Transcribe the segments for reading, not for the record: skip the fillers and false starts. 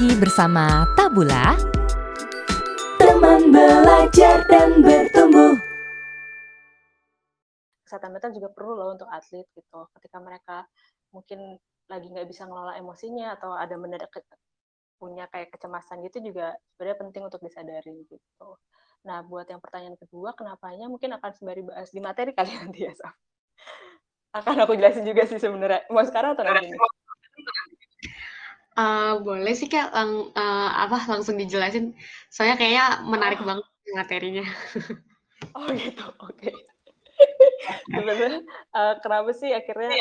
lagi bersama Tabula, teman belajar dan bertumbuh. Kesehatan mental juga perlu loh untuk atlet gitu. Ketika mereka mungkin lagi nggak bisa ngelola emosinya atau ada mendadak punya kayak kecemasan gitu juga sebenarnya penting untuk disadari gitu. Nah, buat yang pertanyaan kedua, kenapanya mungkin akan sembari bahas di materi kali nanti ya, Saf. Akan aku jelasin juga sih sebenarnya. Mau sekarang atau nanti? Boleh sih Kak, langsung dijelasin. Soalnya kayaknya menarik banget materinya. Oh gitu, oke. Okay. Sebenarnya kenapa sih akhirnya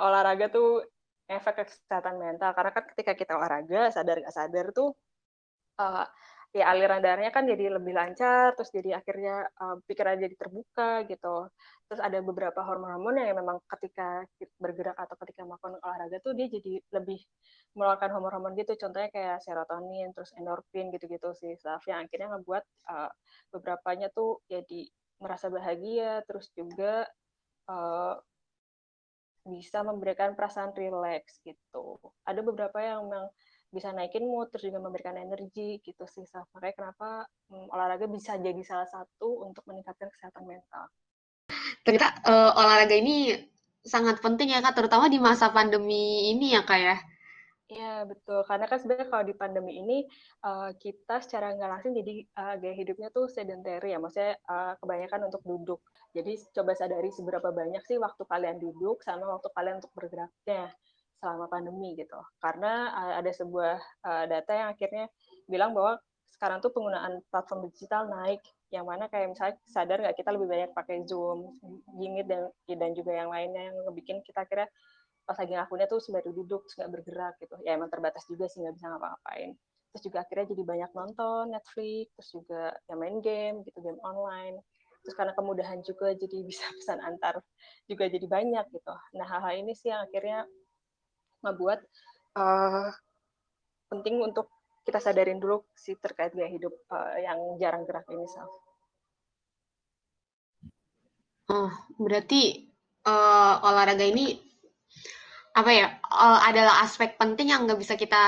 olahraga tuh efek kesehatan mental? Karena kan ketika kita olahraga, sadar nggak sadar tuh ya aliran darahnya kan jadi lebih lancar, terus jadi akhirnya pikiran jadi terbuka gitu. Terus ada beberapa hormon-hormon yang memang ketika bergerak atau ketika melakukan olahraga tuh dia jadi lebih mengeluarkan hormon-hormon gitu, contohnya kayak serotonin, terus endorfin gitu-gitu sih, Saf, yang akhirnya ngebuat beberapanya tuh jadi merasa bahagia, terus juga bisa memberikan perasaan rileks gitu. Ada beberapa yang memang bisa naikin mood, terus juga memberikan energi gitu sih, Saf. Makanya kenapa olahraga bisa jadi salah satu untuk meningkatkan kesehatan mental. Ternyata olahraga ini sangat penting ya Kak, terutama di masa pandemi ini ya Kak ya? Iya betul, karena kan sebenarnya kalau di pandemi ini kita secara nggak langsung jadi gaya hidupnya tuh sedentary ya, maksudnya kebanyakan untuk duduk. Jadi coba sadari seberapa banyak sih waktu kalian duduk sama waktu kalian untuk bergeraknya selama pandemi gitu. Karena ada sebuah data yang akhirnya bilang bahwa sekarang tuh penggunaan platform digital naik, yang mana kayak misalnya sadar nggak kita lebih banyak pakai Zoom, Jimit, dan juga yang lainnya yang ngebikin kita kira pas lagi ngakuinnya tuh sembari duduk, nggak bergerak gitu. Ya emang terbatas juga sih, nggak bisa ngapa-ngapain. Terus juga akhirnya jadi banyak nonton Netflix, terus juga ya main game gitu, game online. Terus karena kemudahan juga jadi bisa pesan antar juga jadi banyak gitu. Nah hal-hal ini sih yang akhirnya ngebuat penting untuk kita sadarin dulu sih terkait gaya hidup yang jarang gerak ini, Saf. Berarti olahraga ini apa ya adalah aspek penting yang nggak bisa kita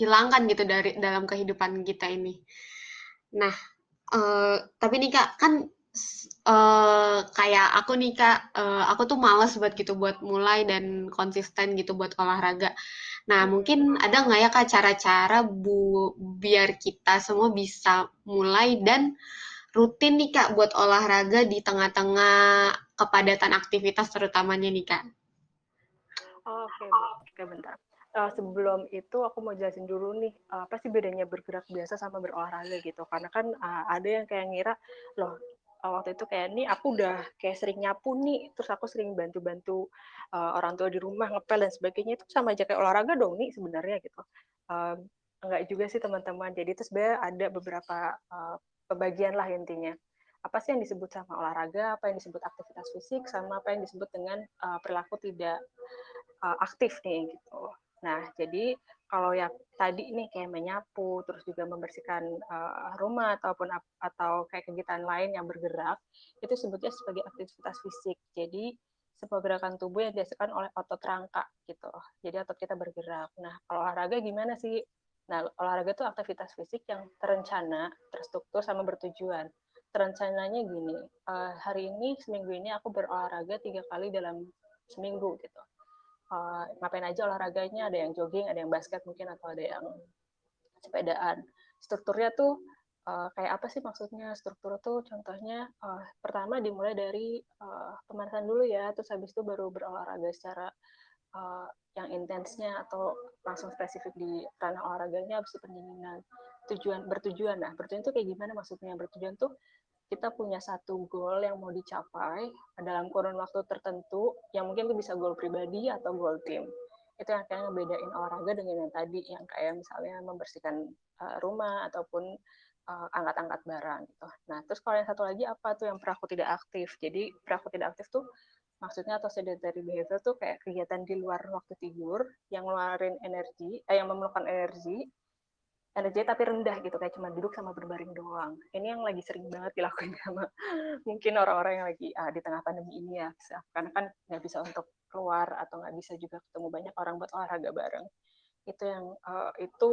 hilangkan gitu dari dalam kehidupan kita ini. Nah, tapi nih Kak kan kayak aku nih Kak, aku tuh malas buat gitu buat mulai dan konsisten gitu buat olahraga. Nah, mungkin ada nggak ya Kak cara-cara biar kita semua bisa mulai dan rutin nih Kak buat olahraga di tengah-tengah kepadatan aktivitas terutamanya nih Kak. Oke, bentar. Sebelum itu aku mau jelasin dulu nih apa sih bedanya bergerak biasa sama berolahraga gitu. Karena kan ada yang kayak ngira loh waktu itu kayak nih aku udah kayak sering nyapu nih, terus aku sering bantu-bantu orang tua di rumah ngepel dan sebagainya, itu sama aja kayak olahraga dong nih sebenarnya gitu. Enggak juga sih teman-teman. Jadi itu sebenarnya ada beberapa pembagian lah intinya. Apa sih yang disebut sama olahraga, apa yang disebut aktivitas fisik, sama apa yang disebut dengan perilaku tidak aktif nih gitu. Nah, jadi kalau yang tadi nih kayak menyapu, terus juga membersihkan rumah atau kayak kegiatan lain yang bergerak, itu sebutnya sebagai aktivitas fisik. Jadi sebuah gerakan tubuh yang dihasilkan oleh otot rangka gitu. Jadi otot kita bergerak. Nah, kalau olahraga gimana sih? Nah, olahraga itu aktivitas fisik yang terencana, terstruktur, sama bertujuan. Terencananya gini, hari ini, seminggu ini aku berolahraga 3 kali dalam seminggu gitu. Ngapain aja olahraganya, ada yang jogging, ada yang basket mungkin, atau ada yang sepedaan. Strukturnya tuh kayak apa sih maksudnya? Struktur tuh contohnya pertama dimulai dari pemanasan dulu ya, terus habis itu baru berolahraga secara yang intensnya atau langsung spesifik di ranah olahraganya, habis itu pendinginan. Bertujuan tuh kayak gimana maksudnya? Bertujuan tuh kita punya satu goal yang mau dicapai dalam kurun waktu tertentu, yang mungkin itu bisa goal pribadi atau goal tim. Itu yang kayak ngebedain olahraga dengan yang tadi, yang kayak misalnya membersihkan rumah ataupun angkat-angkat barang gitu. Nah, terus kalau yang satu lagi apa tuh yang perilaku tidak aktif. Jadi perilaku tidak aktif tuh maksudnya atau sedentary behavior tuh kayak kegiatan di luar waktu tidur yang ngeluarin energi, yang memerlukan energi tapi rendah gitu, kayak cuma duduk sama berbaring doang. Ini yang lagi sering banget dilakuin sama mungkin orang-orang yang lagi di tengah pandemi ini ya, karena kan nggak bisa untuk keluar atau nggak bisa juga ketemu banyak orang buat olahraga bareng. itu yang itu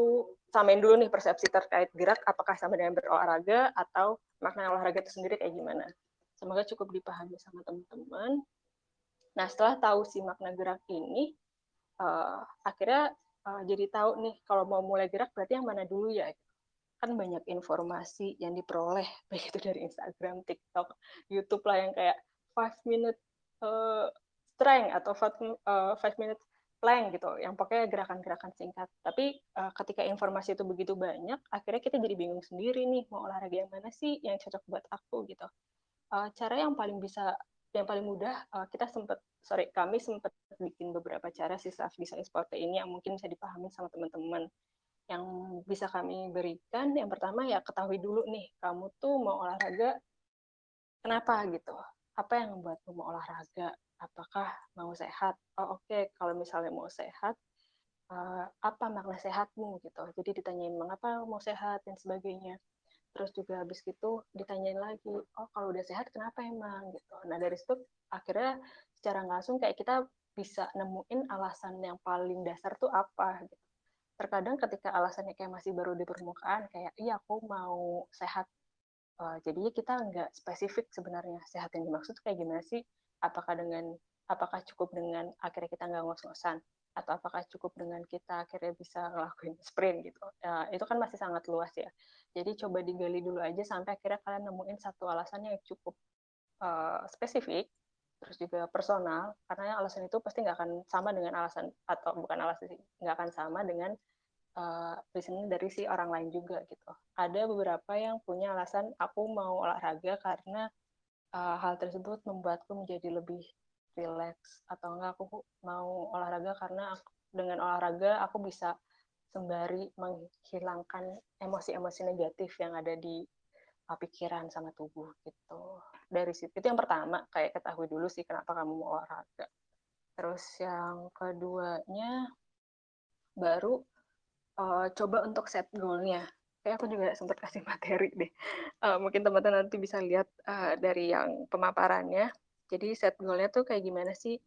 samain dulu nih persepsi terkait gerak, apakah sama dengan berolahraga atau makna olahraga itu sendiri kayak gimana. Semoga cukup dipahami sama teman-teman. Nah, setelah tahu si makna gerak ini, akhirnya jadi tahu nih kalau mau mulai gerak berarti yang mana dulu ya. Kan banyak informasi yang diperoleh, baik itu dari Instagram, TikTok, YouTube lah yang kayak 5-minute strength atau 5-minute plank gitu, yang pokoknya gerakan-gerakan singkat. Tapi ketika informasi itu begitu banyak, akhirnya kita jadi bingung sendiri nih, mau olahraga yang mana sih yang cocok buat aku gitu. Cara yang paling bisa, yang paling mudah, kami sempat bikin beberapa cara sih Saf di PsySporte ini yang mungkin bisa dipahami sama teman-teman. Yang bisa kami berikan, yang pertama ya ketahui dulu nih, kamu tuh mau olahraga kenapa gitu. Apa yang membuatmu mau olahraga? Apakah mau sehat? Oh, oke. Kalau misalnya mau sehat, apa makna sehatmu gitu. Jadi ditanyain mengapa mau sehat dan sebagainya. Terus juga habis gitu ditanyain lagi, oh kalau udah sehat kenapa emang gitu. Nah dari situ akhirnya secara langsung kayak kita bisa nemuin alasan yang paling dasar tuh apa gitu. Terkadang ketika alasannya kayak masih baru di permukaan, kayak iya aku mau sehat. Jadinya kita nggak spesifik sebenarnya sehat yang dimaksud kayak gimana sih. Apakah cukup dengan akhirnya kita nggak ngos-ngosan? Atau apakah cukup dengan kita akhirnya bisa ngelakuin sprint gitu. Itu kan masih sangat luas ya. Jadi coba digali dulu aja sampai akhirnya kalian nemuin satu alasan yang cukup spesifik, terus juga personal, karena alasan itu pasti nggak akan sama dengan alasan, atau bukan alasan sih, nggak akan sama dengan listening dari si orang lain juga gitu. Ada beberapa yang punya alasan, aku mau olahraga karena hal tersebut membuatku menjadi lebih relax, atau enggak aku mau olahraga karena dengan olahraga aku bisa sembari menghilangkan emosi-emosi negatif yang ada di pikiran sama tubuh gitu. Dari situ itu yang pertama, kayak ketahui dulu sih kenapa kamu mau olahraga. Terus yang keduanya baru coba untuk set goal-nya. Kayak aku juga sempat kasih materi deh. Mungkin teman-teman nanti bisa lihat dari yang pemaparannya. Jadi set goal-nya tuh kayak gimana sih?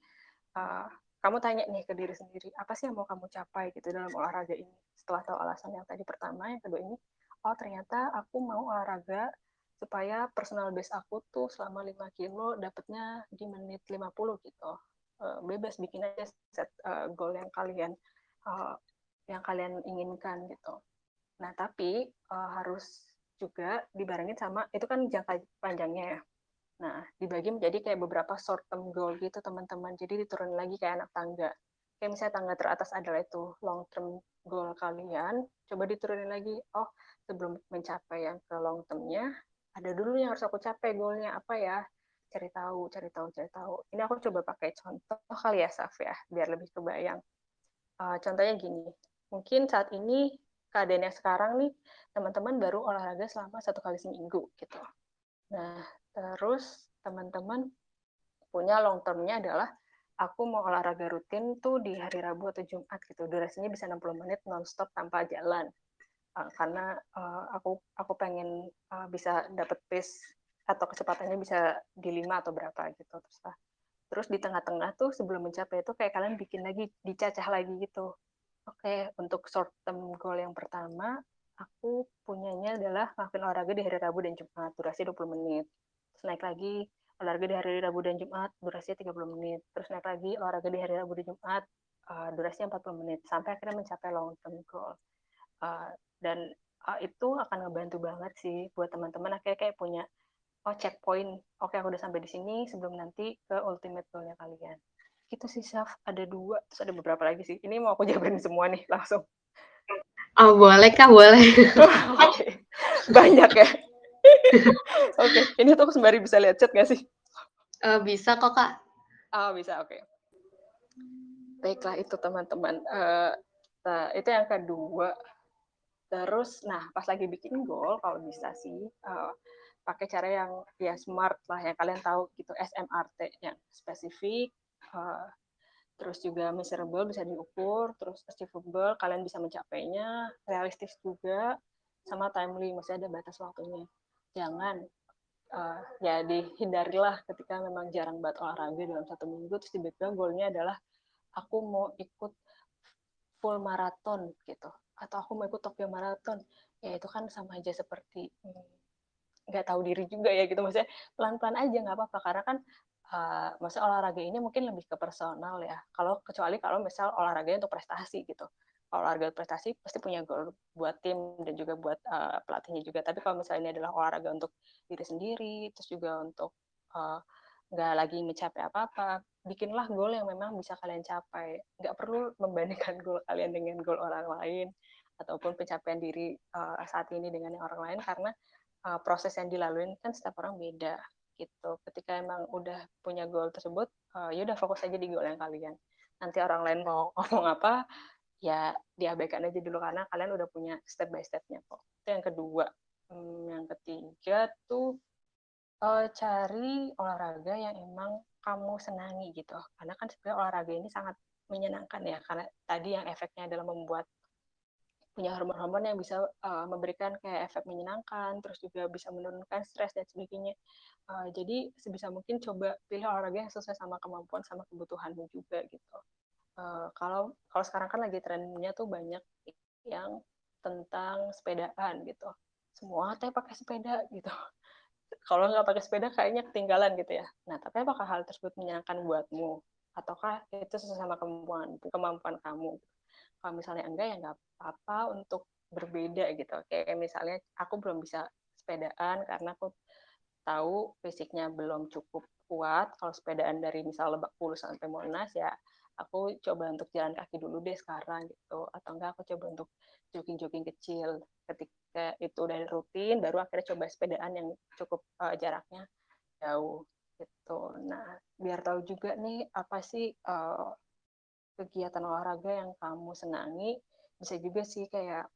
Kamu tanya nih ke diri sendiri, apa sih yang mau kamu capai gitu dalam olahraga ini? Setelah tahu alasan yang tadi pertama, yang kedua ini, oh ternyata aku mau olahraga supaya personal best aku tuh selama 5 kilo dapatnya di menit 50 gitu. Bebas bikin aja set goal yang kalian inginkan gitu. Nah, tapi harus juga dibarengin sama, itu kan jangka panjangnya ya. Nah, dibagi menjadi kayak beberapa short term goal gitu teman-teman. Jadi diturunin lagi kayak anak tangga. Kayak misalnya tangga teratas adalah itu long term goal kalian. Coba diturunin lagi, oh sebelum mencapai yang ke long termnya, ada dulu yang harus aku capai goalnya apa ya? Cari tahu. Ini aku coba pakai contoh kali ya, Saf ya, biar lebih kebayang. Contohnya gini, mungkin saat ini keadaannya sekarang nih, teman-teman baru olahraga selama 1 kali seminggu gitu. Nah, terus teman-teman punya long termnya adalah aku mau olahraga rutin tuh di hari Rabu atau Jumat gitu. Durasinya bisa 60 menit non-stop tanpa jalan. Karena aku pengen bisa dapat pace atau kecepatannya bisa di 5 atau berapa gitu. Terus di tengah-tengah tuh sebelum mencapai itu kayak kalian bikin lagi, dicacah lagi gitu. Oke, untuk short term goal yang pertama, aku punyanya adalah ngelakuin olahraga di hari Rabu dan Jumat, durasi 20 menit. Terus naik lagi, olahraga di hari Rabu dan Jumat, durasinya 30 menit. Terus naik lagi, olahraga di hari Rabu dan Jumat, durasinya 40 menit. Sampai akhirnya mencapai long-term goal. Dan itu akan ngebantu banget sih buat teman-teman akhirnya kayak punya, oh checkpoint, oke, aku udah sampai di sini sebelum nanti ke ultimate goal-nya kalian. Gitu sih, Saf. Ada 2, terus ada beberapa lagi sih. Ini mau aku jabarin semua nih, langsung. Oh, boleh, Kak, boleh. Okay. Banyak ya? Oke, ini tuh sembari bisa lihat chat nggak sih? Bisa kok, Kak. Bisa, oke. Baiklah, itu teman-teman. Itu yang kedua. Terus, nah, pas lagi bikin goal, kalau bisa sih, pakai cara yang ya smart lah, yang kalian tahu gitu, SMRT, yang spesifik, terus juga measurable, bisa diukur, terus achievable, kalian bisa mencapainya, realistis juga, sama timely, masih ada batas waktunya. Jangan, ya dihindarilah ketika memang jarang banget olahraga dalam 1 minggu, terus tiba-tiba goalnya adalah, aku mau ikut full maraton gitu, atau aku mau ikut Tokyo Marathon, ya itu kan sama aja seperti nggak tahu diri juga ya gitu, maksudnya pelan-pelan aja nggak apa-apa, karena kan maksudnya olahraga ini mungkin lebih ke personal ya, kalau kecuali kalau misal olahraganya untuk prestasi gitu, kalau olahraga prestasi pasti punya goal buat tim dan juga buat pelatihnya juga, tapi kalau misalnya ini adalah olahraga untuk diri sendiri, terus juga untuk nggak lagi mencapai apa-apa, bikinlah goal yang memang bisa kalian capai, nggak perlu membandingkan goal kalian dengan goal orang lain ataupun pencapaian diri saat ini dengan yang orang lain, karena proses yang dilalui kan setiap orang beda gitu. Ketika emang udah punya goal tersebut, ya udah fokus aja di goal yang kalian, nanti orang lain mau ngomong apa ya diabaikan aja dulu karena kalian udah punya step by stepnya kok. Itu yang kedua. Yang ketiga tuh cari olahraga yang emang kamu senangi gitu, karena kan sebenarnya olahraga ini sangat menyenangkan ya, karena tadi yang efeknya adalah membuat punya hormon-hormon yang bisa memberikan kayak efek menyenangkan, terus juga bisa menurunkan stres dan sebagainya. Jadi sebisa mungkin coba pilih olahraga yang sesuai sama kemampuan sama kebutuhanmu juga gitu. Kalau sekarang kan lagi trennya tuh banyak yang tentang sepedaan gitu, semua teh pakai sepeda gitu. Kalau nggak pakai sepeda kayaknya ketinggalan gitu ya. Nah, tapi apakah hal tersebut menyenangkan buatmu? Ataukah itu sesuai sama kemampuan kamu? Kalau misalnya enggak, ya nggak apa-apa untuk berbeda gitu. Kayak misalnya aku belum bisa sepedaan karena aku tahu fisiknya belum cukup kuat. Kalau sepedaan dari misal Lebak Bulus sampai Monas, ya aku coba untuk jalan kaki dulu deh sekarang gitu. Atau enggak, aku coba untuk jogging-jogging kecil. Ketika itu udah rutin, baru akhirnya coba sepedaan yang cukup jaraknya jauh gitu. Nah, biar tahu juga nih apa sih kegiatan olahraga yang kamu senangi. Bisa juga sih kayak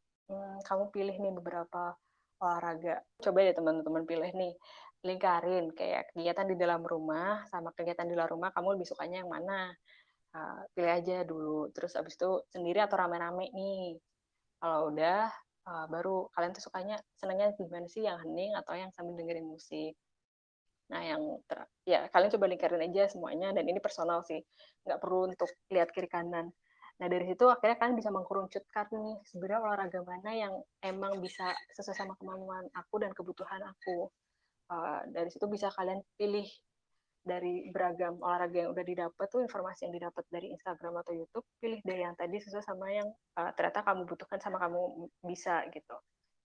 kamu pilih nih beberapa olahraga. Coba ya teman-teman pilih nih, lingkarin kayak kegiatan di dalam rumah sama kegiatan di luar rumah, kamu lebih sukanya yang mana? Pilih aja dulu, terus abis itu sendiri atau rame-rame nih. Kalau udah, baru kalian tuh sukanya, senangnya gimana sih, yang hening atau yang sambil dengerin musik. Nah, ya kalian coba lingkarin aja semuanya, dan ini personal sih, nggak perlu untuk lihat kiri kanan. Nah, dari situ akhirnya kalian bisa mengkerucutkan nih, sebenarnya olahraga mana yang emang bisa sesuai sama kemampuan aku dan kebutuhan aku. Dari situ bisa kalian pilih dari beragam olahraga yang udah didapat tuh, informasi yang didapat dari Instagram atau YouTube, pilih dari yang tadi sesuai sama yang ternyata kamu butuhkan sama kamu bisa gitu.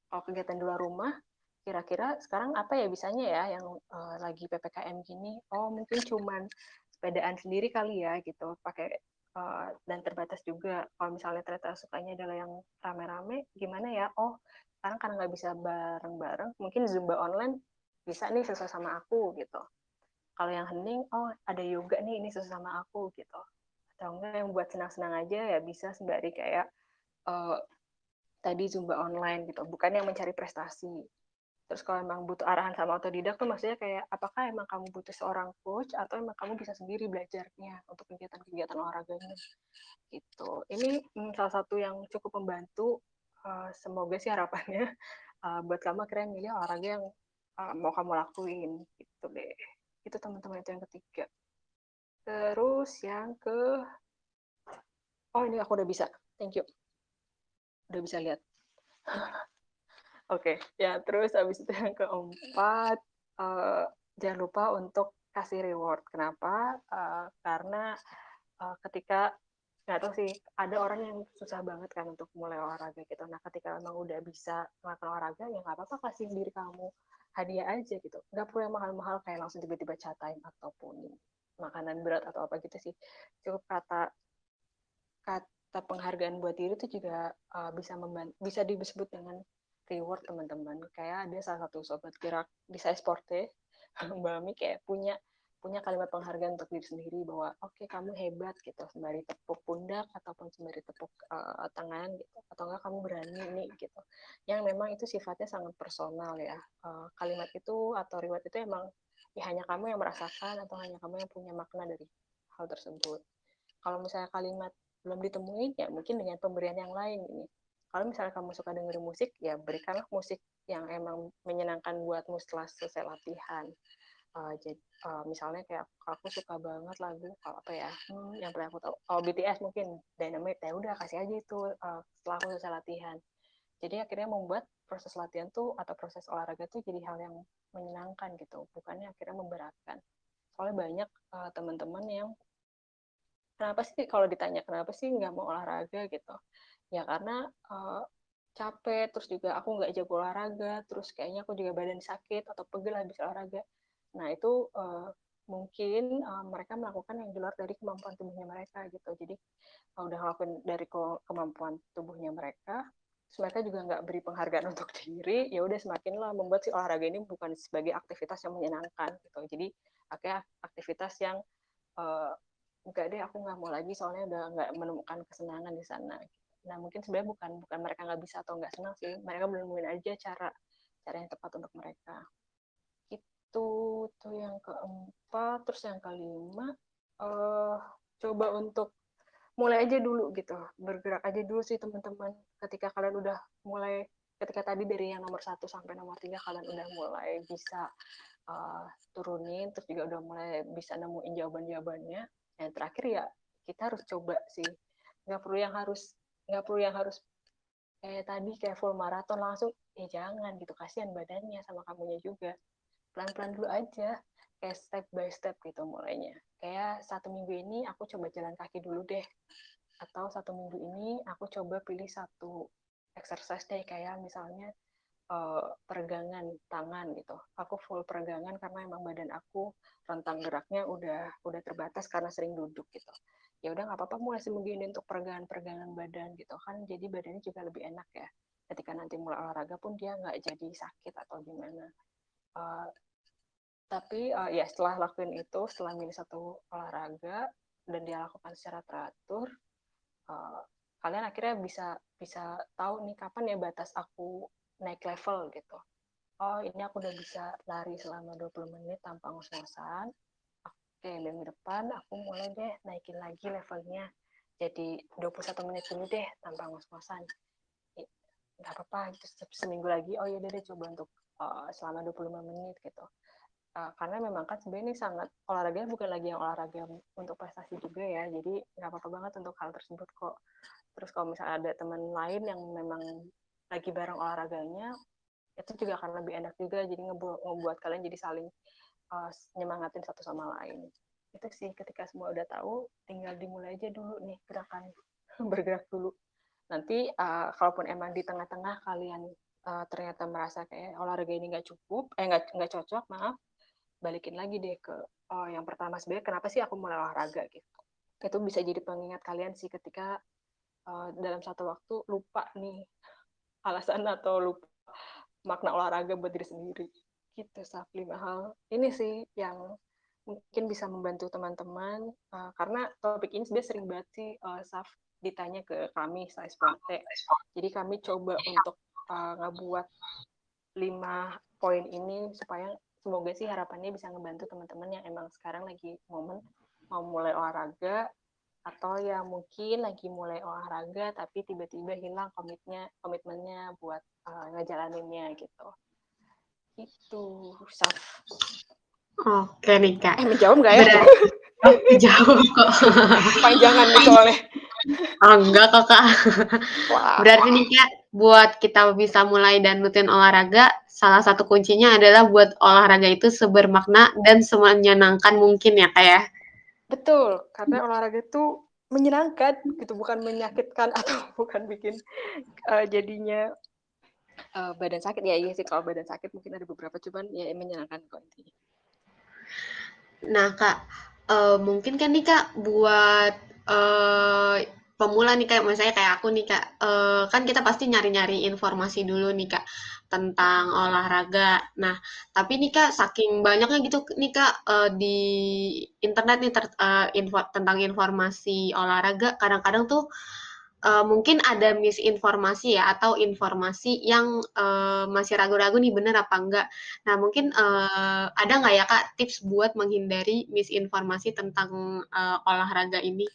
Kalau kegiatan di luar rumah, kira-kira sekarang apa ya bisanya ya yang lagi PPKM gini? Oh, mungkin cuman sepedaan sendiri kali ya gitu, pakai dan terbatas juga. Kalau misalnya ternyata sukanya adalah yang rame-rame, gimana ya? Oh, sekarang karena nggak bisa bareng-bareng, mungkin Zumba online bisa nih sesuai sama aku gitu. Kalau yang hening, oh ada yoga nih, ini sesuai sama aku gitu. Atau enggak yang buat senang-senang aja ya bisa sembari kayak tadi Zumba online gitu. Bukan yang mencari prestasi. Terus kalau emang butuh arahan sama otodidak tuh maksudnya kayak apakah emang kamu butuh seorang coach atau emang kamu bisa sendiri belajarnya untuk kegiatan-kegiatan olahraganya gitu. Ini salah satu yang cukup membantu. Semoga sih harapannya buat kamu akhirnya milih olahraga yang mau kamu lakuin gitu deh. Itu teman-teman, itu yang ketiga. Terus yang ke ini aku udah bisa. Thank you. Udah bisa lihat. Oke, ya terus habis itu yang keempat, jangan lupa untuk kasih reward. Kenapa? Karena ketika nggak tahu sih, ada orang yang susah banget kan untuk mulai olahraga gitu. Nah, ketika memang udah bisa melakukan olahraga, ya nggak apa-apa, kasih diri kamu hadiah aja gitu. Nggak perlu yang mahal-mahal kayak langsung tiba-tiba catain ataupun makanan berat atau apa gitu sih. Cukup kata penghargaan buat diri itu juga bisa disebut dengan reward, teman-teman. Kayak ada salah satu sobat gerak di PsySporte, Mbak Ami, kayak punya kalimat penghargaan untuk diri sendiri bahwa oke, kamu hebat gitu, sembari tepuk pundak ataupun sembari tepuk tangan gitu, atau enggak kamu berani nih gitu, yang memang itu sifatnya sangat personal ya. Kalimat itu atau reward itu emang ya hanya kamu yang merasakan atau hanya kamu yang punya makna dari hal tersebut. Kalau misalnya kalimat belum ditemuin, ya mungkin dengan pemberian yang lain ini. Kalau misalnya kamu suka dengerin musik, ya berikanlah musik yang emang menyenangkan buatmu setelah selesai latihan. jadi misalnya kayak aku suka banget lagu apa ya, yang pernah aku tahu, BTS mungkin Dynamite, ya udah kasih aja itu setelah aku selesai latihan. Jadi akhirnya membuat proses latihan tuh atau proses olahraga tuh jadi hal yang menyenangkan gitu, bukannya akhirnya memberatkan. Soalnya banyak teman-teman yang kenapa sih kalau ditanya kenapa sih nggak mau olahraga gitu, ya karena capek, terus juga aku nggak jago olahraga, terus kayaknya aku juga badan sakit atau pegel habis olahraga. Nah itu mungkin mereka melakukan yang di luar dari kemampuan tubuhnya mereka gitu. Jadi udah ngelakuin dari kemampuan tubuhnya mereka, terus mereka juga nggak beri penghargaan untuk diri, ya udah semakinlah membuat si olahraga ini bukan sebagai aktivitas yang menyenangkan gitu. Jadi akhirnya aktivitas yang enggak deh, aku nggak mau lagi soalnya udah nggak menemukan kesenangan di sana. Nah mungkin sebenarnya bukan mereka nggak bisa atau nggak senang sih, mereka belum nemuin aja cara yang tepat untuk mereka. Itu tuh yang keempat. Terus yang kelima, coba untuk mulai aja dulu gitu, bergerak aja dulu sih teman-teman. Ketika kalian udah mulai, ketika tadi dari yang nomor 1 sampai nomor 3 kalian udah mulai bisa turunin, terus juga udah mulai bisa nemuin jawaban-jawabannya. Yang terakhir ya kita harus coba sih, nggak perlu yang harus kayak tadi kayak full maraton langsung, jangan gitu, kasihan badannya sama kamunya juga. Pelan-pelan dulu aja, kayak step by step gitu mulainya. Kayak 1 minggu ini aku coba jalan kaki dulu deh, atau 1 minggu ini aku coba pilih 1 exercise deh, kayak misalnya peregangan tangan gitu. Aku full peregangan karena emang badan aku rentang geraknya udah terbatas karena sering duduk gitu. Ya udah nggak apa-apa mulai seminggu ini untuk peregangan badan gitu kan, jadi badannya juga lebih enak ya. Ketika nanti mulai olahraga pun dia nggak jadi sakit atau gimana. Tapi ya setelah lakuin itu, setelah milih 1 olahraga dan dia lakukan secara teratur, kalian akhirnya bisa tahu nih kapan ya batas aku naik level gitu. Oh, ini aku udah bisa lari selama 20 menit tanpa ngos-ngosan. Oke, minggu depan aku mulai deh naikin lagi levelnya. Jadi 21 menit dulu deh tanpa ngos-ngosan. Nggak apa-apa, gitu. Seminggu lagi, oh ya deh coba untuk selama 25 menit gitu. Karena memang kan sebenarnya ini sangat, olahraganya bukan lagi yang olahraga untuk prestasi juga ya, jadi nggak apa-apa banget untuk hal tersebut kok. Terus kalau misalnya ada teman lain yang memang lagi bareng olahraganya, itu juga akan lebih enak juga, jadi ngebuat kalian jadi saling nyemangatin satu sama lain. Itu sih, ketika semua udah tahu, tinggal dimulai aja dulu nih gerakan, bergerak dulu. Nanti, kalaupun emang di tengah-tengah kalian ternyata merasa kayak olahraga ini nggak cocok, maaf, balikin lagi deh ke yang pertama sebenarnya kenapa sih aku mulai olahraga gitu. Itu bisa jadi pengingat kalian sih ketika dalam satu waktu lupa nih alasan atau lupa makna olahraga buat diri sendiri gitu. Saf, 5 hal ini sih yang mungkin bisa membantu teman-teman, karena topik ini sebenarnya sering banget sih Saf ditanya ke kami PsySporte. Jadi kami coba untuk ngebuat 5 poin ini supaya semoga sih harapannya bisa ngebantu teman-teman yang emang sekarang lagi momen mau mulai olahraga, atau ya mungkin lagi mulai olahraga tapi tiba-tiba hilang komitmennya buat ngejalaninnya gitu. Itu Saf. Oke nih Kak. Menjawab nggak ya? Menjawab kok. Panjangan nih soalnya. Enggak kok Kak. Wow. Berarti nih Kak, buat kita bisa mulai dan rutin olahraga, salah satu kuncinya adalah buat olahraga itu sebermakna dan semenyenangkan mungkin ya Kak ya. Betul, karena olahraga itu menyenangkan gitu, bukan menyakitkan atau bukan bikin jadinya badan sakit. Ya iya sih, kalau badan sakit mungkin ada beberapa, cuman ya menyenangkan kok intinya. Nah Kak, mungkin kan nih Kak buat pemula nih Kak, misalnya kayak aku nih Kak, kan kita pasti nyari-nyari informasi dulu nih Kak tentang olahraga. Nah, tapi nih Kak, saking banyaknya gitu nih Kak di internet nih tentang informasi olahraga, kadang-kadang tuh mungkin ada misinformasi ya, atau informasi yang masih ragu-ragu nih bener apa enggak. Nah, mungkin ada nggak ya Kak tips buat menghindari misinformasi tentang olahraga ini?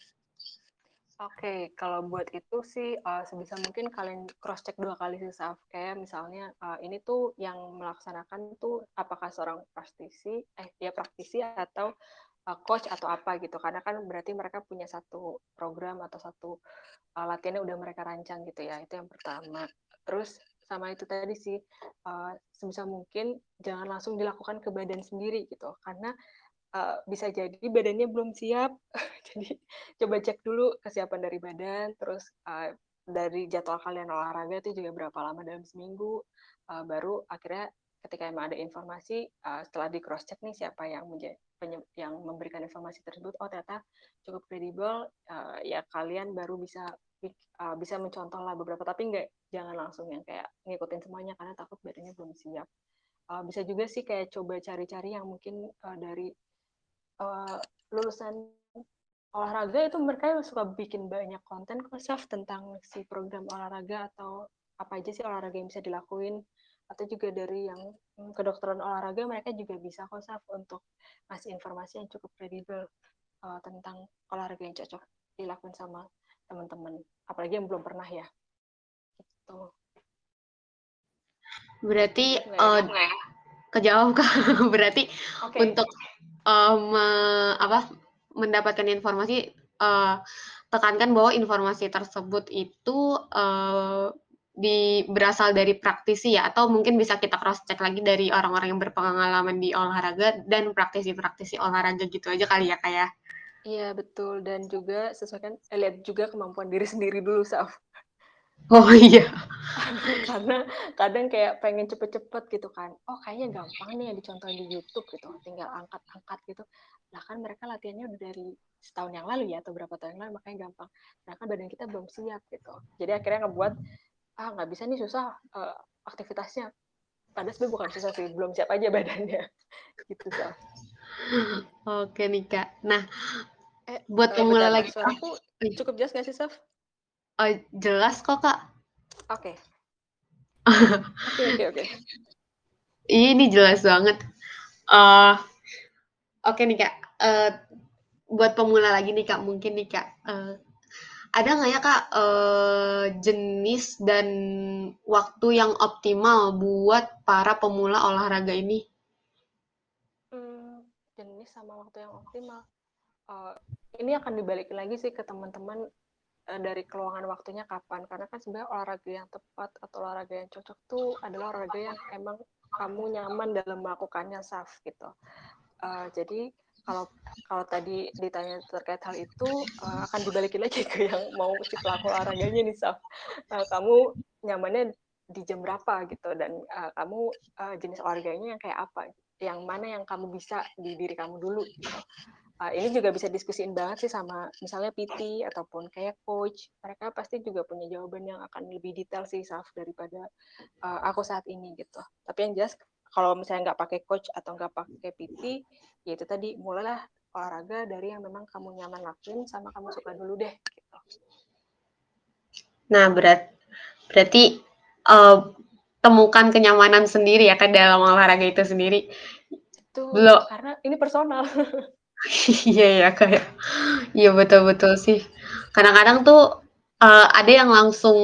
Oke, kalau buat itu sih sebisa mungkin kalian cross-check 2 kali sih, Saf. Kayak misalnya ini tuh yang melaksanakan tuh apakah seorang praktisi, praktisi atau coach atau apa gitu. Karena kan berarti mereka punya satu program atau satu latihannya udah mereka rancang gitu ya. Itu yang pertama. Terus sama itu tadi sih, sebisa mungkin jangan langsung dilakukan ke badan sendiri gitu. Karena bisa jadi badannya belum siap, jadi coba cek dulu kesiapan dari badan, terus dari jadwal kalian olahraga itu juga berapa lama dalam seminggu, baru akhirnya ketika emang ada informasi, setelah di cross check nih siapa yang memberikan informasi tersebut, oh ternyata cukup kredibel, ya kalian baru bisa mencontoh lah beberapa, tapi jangan langsung yang kayak ngikutin semuanya karena takut badannya belum siap. Bisa juga sih kayak coba cari-cari yang mungkin dari lulusan olahraga itu mereka suka bikin banyak konten khusus tentang si program olahraga atau apa aja sih olahraga yang bisa dilakuin, atau juga dari yang kedokteran olahraga mereka juga bisa khusus untuk ngasih informasi yang cukup kredibel tentang olahraga yang cocok dilakuin sama teman-teman, apalagi yang belum pernah ya gitu. Berarti kejauh Kak. Berarti okay. Untuk mendapatkan informasi, tekankan bahwa informasi tersebut itu berasal dari praktisi ya, atau mungkin bisa kita cross check lagi dari orang-orang yang berpengalaman di olahraga dan praktisi-praktisi olahraga gitu aja kali ya Kak ya. Iya betul, dan juga sesuaikan lihat juga kemampuan diri sendiri dulu Saf. Oh iya. Karena kadang kayak pengen cepet-cepet gitu kan. Oh kayaknya gampang nih yang dicontohin di YouTube gitu. Tinggal angkat-angkat gitu. Nah kan mereka latihannya udah dari setahun yang lalu ya, atau berapa tahun yang lalu, makanya gampang. Nah kan badan kita belum siap gitu. Jadi akhirnya ngebuat, nggak bisa nih, susah aktivitasnya. Padahal sebenarnya bukan susah sih, belum siap aja badannya. Gitu kan. Oke Nika. Nah, buat pemula lagi. Aku cukup jelas nggak sih, Saf? Oh, jelas kok Kak. Oke. Oke. Ini jelas banget. Oke nih Kak. Buat pemula lagi nih Kak, mungkin nih Kak. Ada nggak ya Kak jenis dan waktu yang optimal buat para pemula olahraga ini? Jenis sama waktu yang optimal. Ini akan dibalikin lagi sih ke teman-teman. Dari keluangan waktunya kapan, karena kan sebenarnya olahraga yang tepat atau olahraga yang cocok tuh adalah olahraga yang emang kamu nyaman dalam melakukannya Saf gitu. Jadi kalau tadi ditanya terkait hal itu, akan dibalikin lagi ke yang mau si pelaku olahraganya nih Saf. Kamu nyamannya di jam berapa gitu, dan kamu jenis olahraganya yang kayak apa, yang mana yang kamu bisa di diri kamu dulu gitu. Ini juga bisa diskusiin banget sih sama misalnya PT ataupun kayak coach, mereka pasti juga punya jawaban yang akan lebih detail sih Saf daripada aku saat ini gitu. Tapi yang jelas kalau misalnya nggak pakai coach atau nggak pakai PT, ya itu tadi mulailah olahraga dari yang memang kamu nyaman lakuin sama kamu suka dulu deh. Gitu. Nah berarti temukan kenyamanan sendiri ya kan dalam olahraga itu sendiri. Itu belum. Karena ini personal. Iya ya kayak, iya betul-betul sih. Kadang-kadang tuh ada yang langsung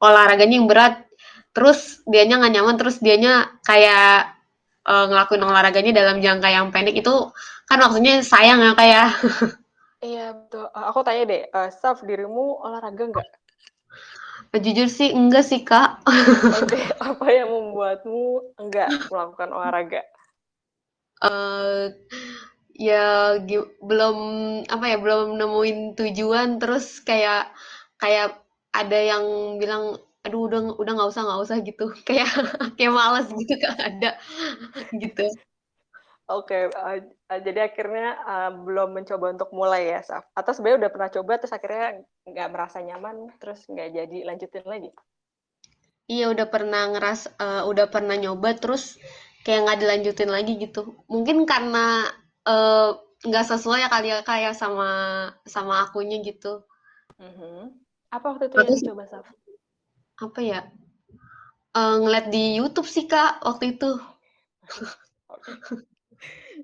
olahraganya yang berat, terus dianya nggak nyaman, terus dianya kayak ngelakuin olahraganya dalam jangka yang pendek itu kan maksudnya sayang ya kayak. Iya betul. Aku tanya deh, Saf dirimu olahraga nggak? Jujur sih enggak sih Kak. Apa yang membuatmu enggak melakukan olahraga? Ya belum belum nemuin tujuan, terus kayak ada yang bilang aduh udah nggak usah gitu, kayak malas gitu Kak, ada gitu. Oke, jadi akhirnya belum mencoba untuk mulai ya Saf, atau sebenarnya udah pernah coba terus akhirnya nggak merasa nyaman terus nggak jadi lanjutin lagi? Iya udah pernah nyoba terus kayak nggak dilanjutin lagi gitu. Mungkin karena nggak sesuai ya kali ya kayak sama akunya gitu. Apa waktu itu yang coba Saf? Apa ya? Ngeliat di YouTube sih Kak waktu itu.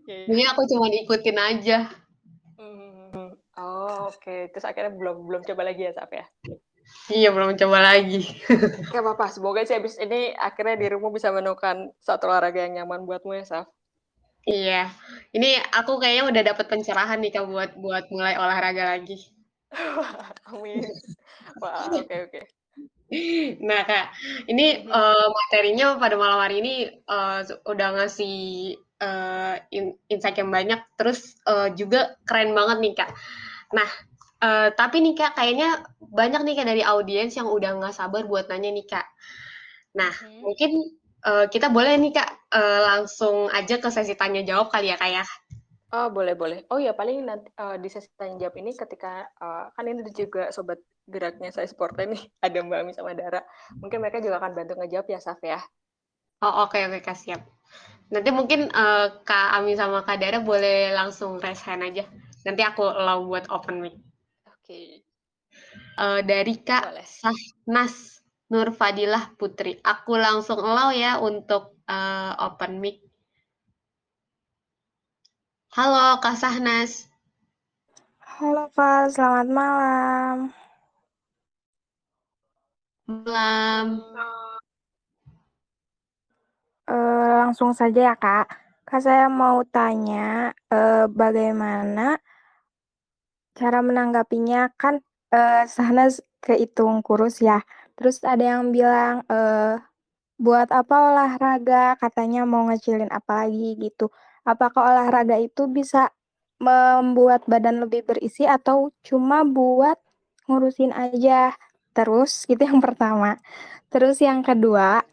Jadi aku cuma diikutin aja. Oh, oke. Okay. Terus akhirnya belum coba lagi ya, Saf ya? Iya, belum coba lagi. Gak apa-apa, semoga sih abis ini akhirnya di rumah bisa menemukan satu olahraga yang nyaman buatmu ya, Saf. Iya, ini aku kayaknya udah dapat pencerahan nih Kak buat mulai olahraga lagi. Amin. Wah, oke. Nah Kak, ini materinya pada malam hari ini udah ngasih insight yang banyak, terus juga keren banget nih Kak. Nah, tapi nih Kak, kayaknya banyak nih Kak dari audiens yang udah nggak sabar buat nanya nih Kak. Nah, mungkin kita boleh nih Kak langsung aja ke sesi tanya jawab kali ya Kak ya. Oh boleh. Oh ya paling nanti di sesi tanya jawab ini ketika kan ini juga sobat geraknya PsySporte nih ada Mbak Ami sama Dara. Mungkin mereka juga akan bantu ngejawab ya Saf ya. Oh oke Kak siap. Nanti mungkin Kak Ami sama Kak Dara boleh langsung raise hand aja. Nanti aku allow buat open mic. Oke. Dari Kak Sahnaz Nur Fadilah Putri. Aku langsung allow ya untuk open mic. Halo Kak Sahnaz. Halo Kak, selamat malam. Langsung saja ya Kak. Kak, saya mau tanya bagaimana cara menanggapinya kan Sahnaz kehitung kurus ya. Terus ada yang bilang, buat apa olahraga, katanya mau ngecilin apa lagi gitu. Apakah olahraga itu bisa membuat badan lebih berisi atau cuma buat ngurusin aja? Terus, itu yang pertama. Terus yang kedua,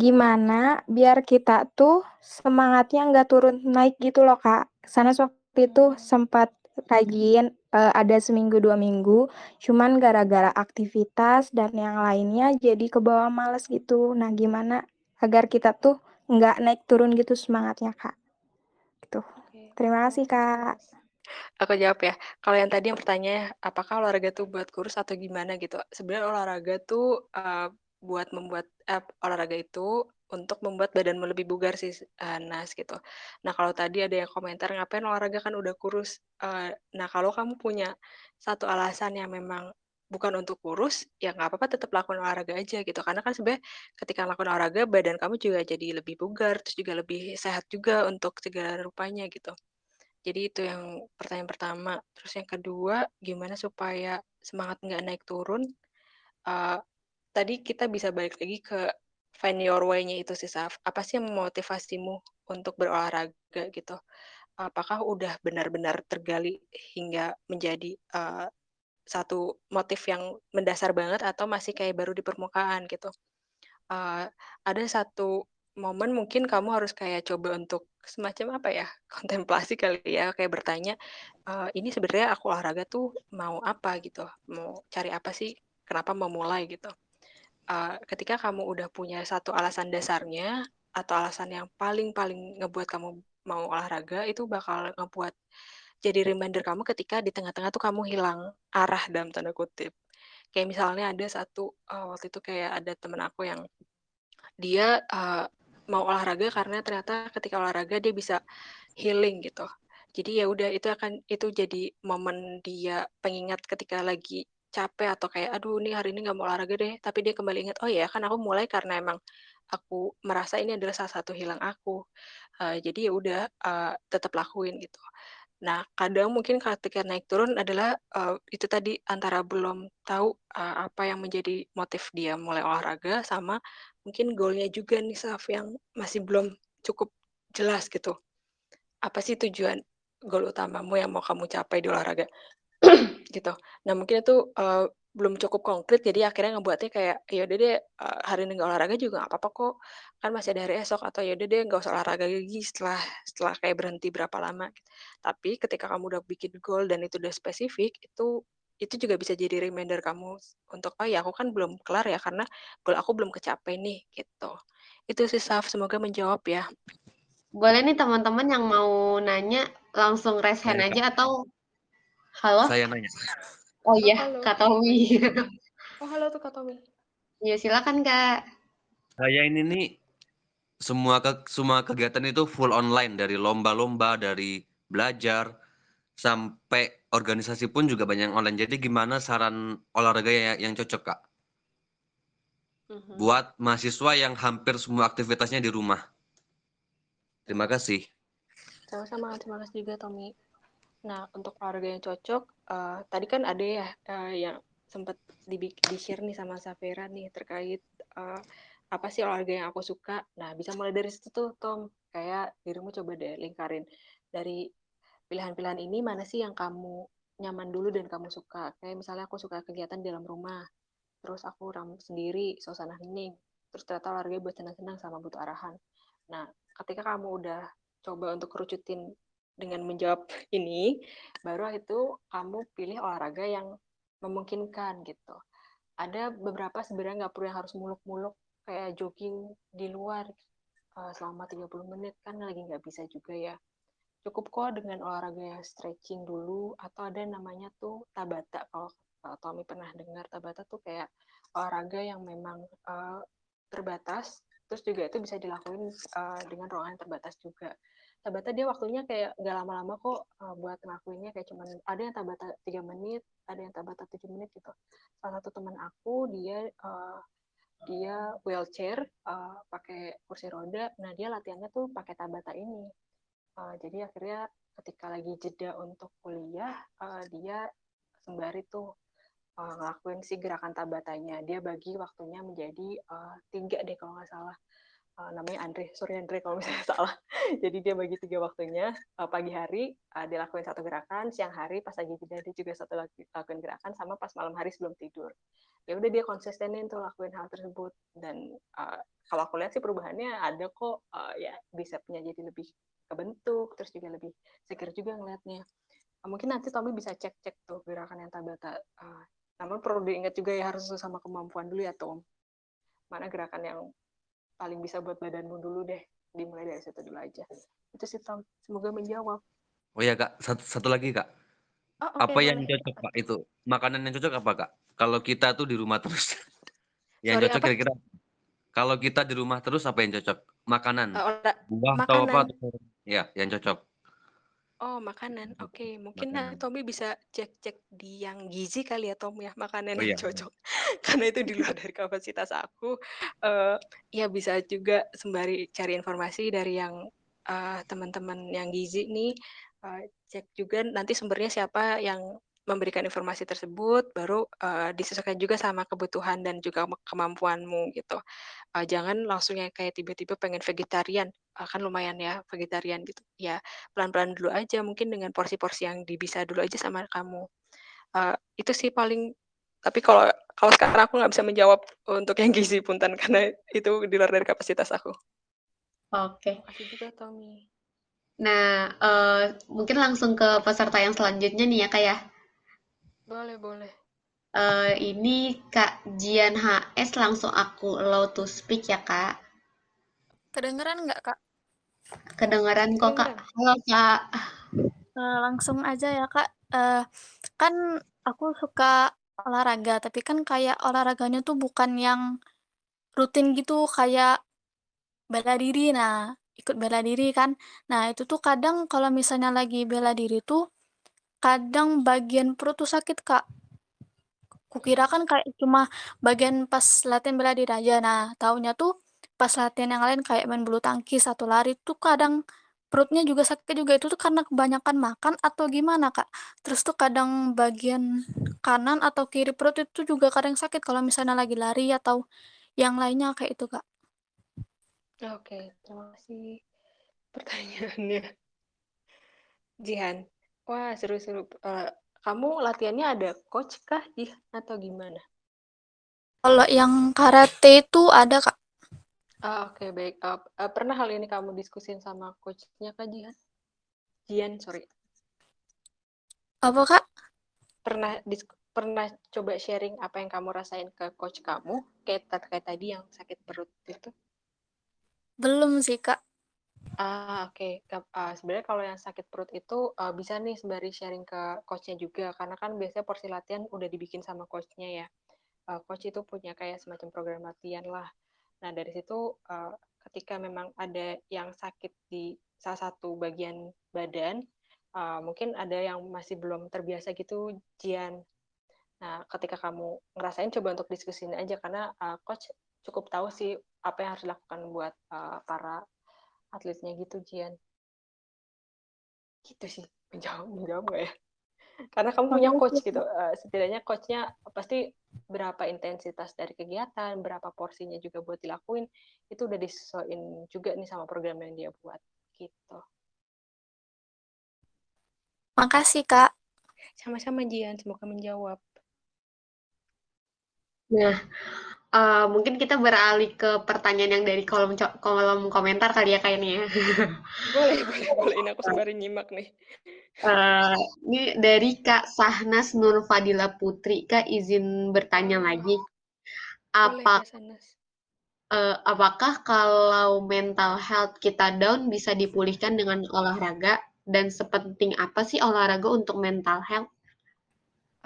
gimana biar kita tuh semangatnya nggak turun naik gitu loh Kak. Sana waktu itu sempat rajin, ada seminggu 2 minggu, cuman gara-gara aktivitas dan yang lainnya jadi kebawa males gitu. Nah gimana agar kita tuh nggak naik turun gitu semangatnya Kak? Gitu. Terima kasih Kak. Aku jawab ya. Kalau yang tadi yang pertanyaan, apakah olahraga tuh buat kurus atau gimana gitu? Sebenarnya olahraga tuh buat membuat olahraga itu untuk membuat badanmu lebih bugar sih, Nas gitu. Nah kalau tadi ada yang komentar ngapain olahraga kan udah kurus. Nah kalau kamu punya satu alasan yang memang bukan untuk kurus, ya nggak apa-apa tetap lakukan olahraga aja gitu. Karena kan sebenarnya ketika lakukan olahraga badan kamu juga jadi lebih bugar, terus juga lebih sehat juga untuk segala rupanya gitu. Jadi itu yang pertanyaan pertama. Terus yang kedua, gimana supaya semangat nggak naik turun? Tadi kita bisa balik lagi ke find your way-nya itu sih, Saf. Apa sih yang memotivasimu untuk berolahraga gitu? Apakah udah benar-benar tergali hingga menjadi satu motif yang mendasar banget atau masih kayak baru di permukaan gitu? Ada satu momen mungkin kamu harus kayak coba untuk semacam apa ya, kontemplasi kali ya, kayak bertanya, ini sebenarnya aku olahraga tuh mau apa gitu? Mau cari apa sih? Kenapa memulai gitu? Ketika kamu udah punya satu alasan dasarnya atau alasan yang paling ngebuat kamu mau olahraga, itu bakal ngebuat jadi reminder kamu ketika di tengah-tengah tuh kamu hilang arah dalam tanda kutip. Kayak misalnya ada satu waktu itu kayak ada temen aku yang dia mau olahraga karena ternyata ketika olahraga dia bisa healing gitu. Jadi ya udah itu jadi momen dia pengingat ketika lagi capek atau kayak aduh nih hari ini nggak mau olahraga deh, tapi dia kembali ingat oh ya kan aku mulai karena emang aku merasa ini adalah salah satu hilang aku, jadi ya udah tetap lakuin gitu. Nah kadang mungkin ketika naik turun adalah itu tadi antara belum tahu apa yang menjadi motif dia mulai olahraga sama mungkin goalnya juga nih Saf yang masih belum cukup jelas gitu. Apa sih tujuan goal utamamu yang mau kamu capai di olahraga? Gitu. Nah mungkin itu belum cukup konkret, jadi akhirnya ngebuatnya kayak yaudah deh hari ini nggak olahraga juga nggak apa-apa kok, kan masih ada hari esok, atau yaudah deh nggak usah olahraga lagi setelah kayak berhenti berapa lama. Tapi ketika kamu udah bikin goal dan itu udah spesifik, itu juga bisa jadi reminder kamu untuk oh ya aku kan belum kelar ya karena goal aku belum kecapai nih gitu. Itu sih Saf, semoga menjawab ya. Boleh nih teman-teman yang mau nanya langsung raise hand aja atau halo? Saya nanya. Oh iya, halo. Kak Tommy. Oh halo tuh Kak Tommy. Ya silakan Kak. Saya ini nih semua kegiatan itu full online, dari lomba-lomba, dari belajar, sampai organisasi pun juga banyak online. Jadi gimana saran olahraga yang cocok, Kak? Buat mahasiswa yang hampir semua aktivitasnya di rumah. Terima kasih. Sama-sama, terima kasih juga Tommy. Nah, untuk olahraga yang cocok, tadi kan ada ya yang sempat di-share nih sama Safira nih terkait apa sih olahraga yang aku suka. Nah, bisa mulai dari situ tuh, Tom. Kayak dirimu coba deh lingkarin. Dari pilihan-pilihan ini, mana sih yang kamu nyaman dulu dan kamu suka? Kayak misalnya aku suka kegiatan di dalam rumah, terus aku ramu sendiri, suasana hening, terus ternyata olahraga buat senang-senang sama butuh arahan. Nah, ketika kamu udah coba untuk kerucutin dengan menjawab ini, baru itu kamu pilih olahraga yang memungkinkan gitu. Ada beberapa sebenarnya nggak perlu yang harus muluk-muluk, kayak jogging di luar selama 30 menit, kan lagi nggak bisa juga ya. Cukup kok dengan olahraga stretching dulu, atau ada namanya tuh Tabata, kalau Tommy pernah dengar. Tabata tuh kayak olahraga yang memang terbatas, terus juga itu bisa dilakuin dengan ruangan terbatas juga. Tabata dia waktunya kayak nggak lama-lama kok buat ngelakuinnya, kayak cuman ada yang Tabata 3 menit, ada yang Tabata 7 menit gitu. Salah satu teman aku, dia wheelchair, pakai kursi roda, nah dia latihannya tuh pakai Tabata ini. Jadi akhirnya ketika lagi jeda untuk kuliah, dia sembari tuh ngelakuin si gerakan Tabatanya. Dia bagi waktunya menjadi 3 deh kalau nggak salah. Namanya Andre, sorry Andre kalau misalnya salah. Jadi dia bagi 3 waktunya. Pagi hari dia lakuin 1 gerakan, siang hari pas lagi jeda dia juga satu lakuin gerakan, sama pas malam hari sebelum tidur. Ya udah dia konsistenin tuh lakuin hal tersebut. Dan kalau aku lihat sih perubahannya ada kok, ya bisepnya jadi lebih kebentuk, terus juga lebih seger juga ngelihatnya. Mungkin nanti Tommy bisa cek-cek tuh gerakan yang Tabata. Namun perlu diingat juga ya, harus sesuai sama kemampuan dulu ya Tom. Mana gerakan yang paling bisa buat badanmu dulu deh, dimulai dari situ dulu aja. Itu sih Tom, semoga menjawab. Oh iya Kak, satu lagi Kak. Oh, okay, apa yang cocok Kak itu? Makanan yang cocok apa Kak? Kalau kita tuh di rumah terus. Yang sorry, cocok kira-kira. Kalau kita di rumah terus apa yang cocok? Makanan, buah atau apa? Ya, yang cocok. Oh, makanan. Oke, mungkin Tommy bisa cek-cek di yang gizi kali ya Tom ya, makanan yang cocok. Karena itu di luar dari kapasitas aku. Ya bisa juga sembari cari informasi dari yang teman-teman yang gizi nih. Cek juga nanti sumbernya siapa yang memberikan informasi tersebut, baru disesuaikan juga sama kebutuhan dan juga kemampuanmu gitu. Jangan langsung yang kayak tiba-tiba pengen vegetarian, kan lumayan ya vegetarian gitu. Ya pelan-pelan dulu aja, mungkin dengan porsi-porsi yang bisa dulu aja sama kamu. Itu sih paling. Tapi kalau sekarang aku nggak bisa menjawab untuk yang gizi punten, karena itu di luar dari kapasitas aku. Oke. Terima kasih juga Tommy. Nah, mungkin langsung ke peserta yang selanjutnya nih ya Kak ya. Boleh. Ini Kak Jihan HS, langsung aku allow to speak ya Kak. Kedengeran nggak Kak? Kedengeran kok Kak. Halo Kak. Langsung aja ya Kak. Kan aku suka olahraga, tapi kan kayak olahraganya tuh bukan yang rutin gitu, kayak bela diri. Nah, ikut bela diri kan. Nah, itu tuh kadang kalau misalnya lagi bela diri tuh, kadang bagian perut tuh sakit Kak. Kukira kan kayak cuma bagian pas latihan bela diri aja. Nah, taunya tuh pas latihan yang lain kayak main bulu tangkis atau lari tuh kadang perutnya juga sakit juga. Itu tuh karena kebanyakan makan atau gimana Kak? Terus tuh kadang bagian kanan atau kiri perut itu juga kadang sakit kalau misalnya lagi lari atau yang lainnya kayak itu Kak. Oke, terima kasih pertanyaannya Jihan. Wah, seru-seru. Kamu latihannya ada coach kah, Jihan, atau gimana? Kalau yang karate itu ada, Kak. Oke, baik. Pernah hal ini kamu diskusin sama coachnya Kak Jihan? Jihan, sorry. Apa, Kak? Pernah coba sharing apa yang kamu rasain ke coach kamu, kayak tadi yang sakit perut itu? Belum sih, Kak. Oke. Sebenarnya kalau yang sakit perut itu bisa nih sembari sharing ke coachnya juga, karena kan biasanya porsi latihan udah dibikin sama coachnya ya. Coach itu punya kayak semacam program latihan lah. Nah dari situ ketika memang ada yang sakit di salah satu bagian badan, mungkin ada yang masih belum terbiasa gitu, Jian. Nah, ketika kamu ngerasain, coba untuk diskusin aja, karena coach cukup tahu sih apa yang harus dilakukan buat para atletnya gitu, Jian. Gitu sih, menjawab nggak ya? Karena kamu punya coach gitu, setidaknya coachnya pasti berapa intensitas dari kegiatan, berapa porsinya juga buat dilakuin, itu udah disesuaikan juga nih sama program yang dia buat gitu. Makasih Kak. Sama-sama Jian, semoga menjawab. Nah, mungkin kita beralih ke pertanyaan yang dari kolom komentar kali ya kayaknya. Boleh. Ini aku sembari nyimak nih. Ini dari Kak Sahnaz Nur Fadilah Putri. Kak izin bertanya lagi. Apakah kalau mental health kita down bisa dipulihkan dengan olahraga? Dan sepenting apa sih olahraga untuk mental health?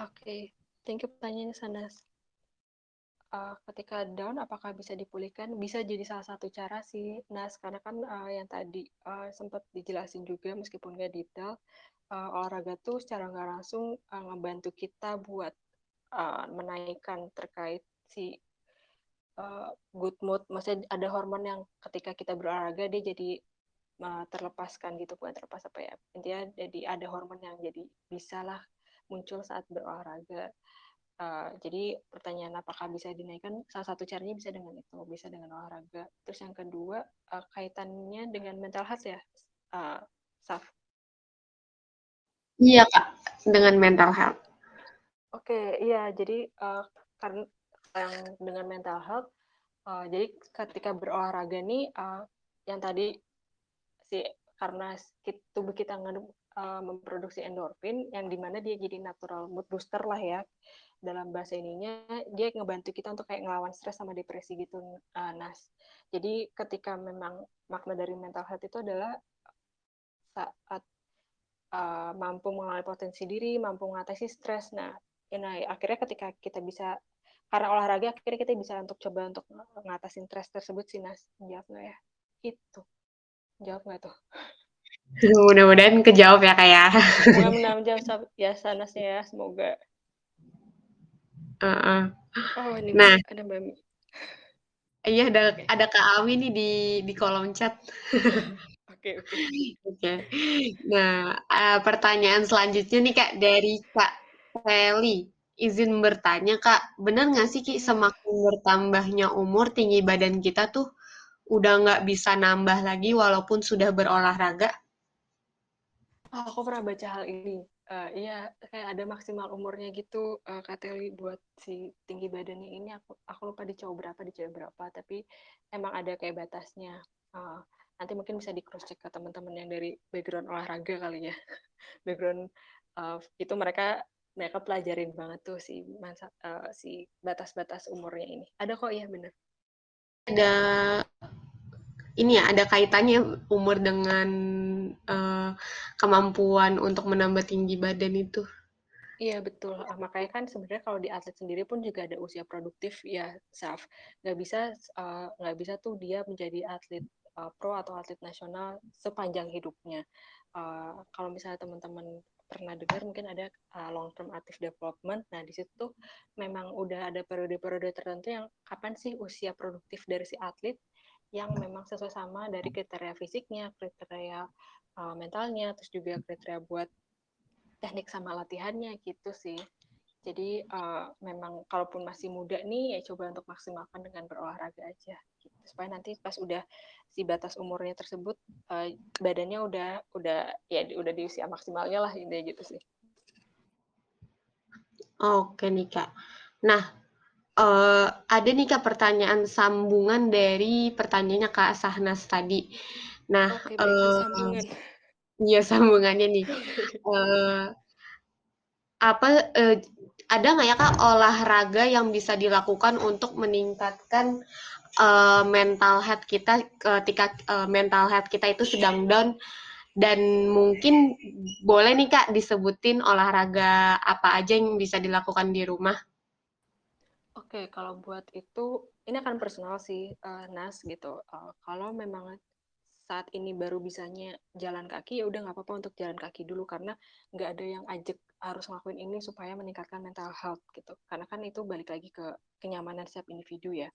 Oke. Thank you pertanyaannya, Sahnaz. Ketika down, apakah bisa dipulihkan? Bisa jadi salah satu cara sih, Nas, karena kan yang tadi sempat dijelasin juga, meskipun nggak detail, olahraga tuh secara nggak langsung ngebantu kita buat menaikkan terkait si good mood. Maksudnya ada hormon yang ketika kita berolahraga, dia jadi terlepaskan gitu, bukan terlepas apa ya, intinya jadi ada hormon yang jadi bisa lah muncul saat berolahraga. Jadi pertanyaan apakah bisa dinaikkan, salah satu caranya bisa dengan itu, bisa dengan olahraga. Terus yang kedua, kaitannya dengan mental health ya, Saf? Iya Kak, dengan mental health. Oke, iya, jadi karena yang dengan mental health, jadi ketika berolahraga nih, yang tadi sih karena tubuh kita memproduksi endorfin, yang dimana dia jadi natural mood booster lah ya, dalam bahasa ininya, dia ngebantu kita untuk kayak ngelawan stres sama depresi gitu, Nas. Jadi ketika memang makna dari mental health itu adalah saat mampu mengelola potensi diri, mampu mengatasi stres. Nah, akhirnya ketika kita bisa, karena olahraga, akhirnya kita bisa untuk coba untuk ngatasin stres tersebut sih, Nas. Jawab nggak ya? Itu. Jawab nggak tuh? Mudah-mudahan kejawab ya, Kak ya. Mudah-mudahan jawab ya, Nasnya ya, semoga. Oh, ini nah, ada Mbak Ami. Iya, ada Kak Awi nih di kolom chat. Oke. Nah, pertanyaan selanjutnya nih Kak dari Kak Feli. Izin bertanya Kak, benar nggak sih Ki, semakin bertambahnya umur, tinggi badan kita tuh udah nggak bisa nambah lagi walaupun sudah berolahraga? Oh, aku pernah baca hal ini. Iya, kayak ada maksimal umurnya gitu, kategori buat si tinggi badannya ini, aku lupa di cowok berapa, tapi emang ada kayak batasnya. Nanti mungkin bisa di cross check ke teman-teman yang dari background olahraga kali ya. Background itu mereka pelajarin banget tuh si batas-batas umurnya ini. Ada kok ya, bener. Ada ini ya, ada kaitannya umur dengan kemampuan untuk menambah tinggi badan itu. Iya, betul. Makanya kan sebenarnya kalau di atlet sendiri pun juga ada usia produktif ya, Saf. Nggak bisa tuh dia menjadi atlet pro atau atlet nasional sepanjang hidupnya. Kalau misalnya teman-teman pernah dengar, mungkin ada long term active development. Nah, di situ tuh memang udah ada periode-periode tertentu yang kapan sih usia produktif dari si atlet yang memang sesuai sama dari kriteria fisiknya, kriteria mentalnya, terus juga kriteria buat teknik sama latihannya gitu sih. Jadi memang kalaupun masih muda nih, ya coba untuk maksimalkan dengan berolahraga aja, gitu. Supaya nanti pas udah si batas umurnya tersebut, badannya udah di usia maksimalnya lah, intinya gitu sih. Oke nih Kak. Nah, ada nih Kak pertanyaan sambungan dari pertanyaannya Kak Sahnaz tadi. Nah, sambungannya nih. Ada nggak ya Kak olahraga yang bisa dilakukan untuk meningkatkan mental health kita ketika mental health kita itu sedang down? Dan mungkin boleh nih Kak disebutin olahraga apa aja yang bisa dilakukan di rumah? Oke, kalau buat itu, ini akan personal sih, Nas, gitu. Kalau memang saat ini baru bisanya jalan kaki, ya udah nggak apa-apa untuk jalan kaki dulu, karena nggak ada yang ajak harus ngelakuin ini supaya meningkatkan mental health gitu. Karena kan itu balik lagi ke kenyamanan setiap individu ya.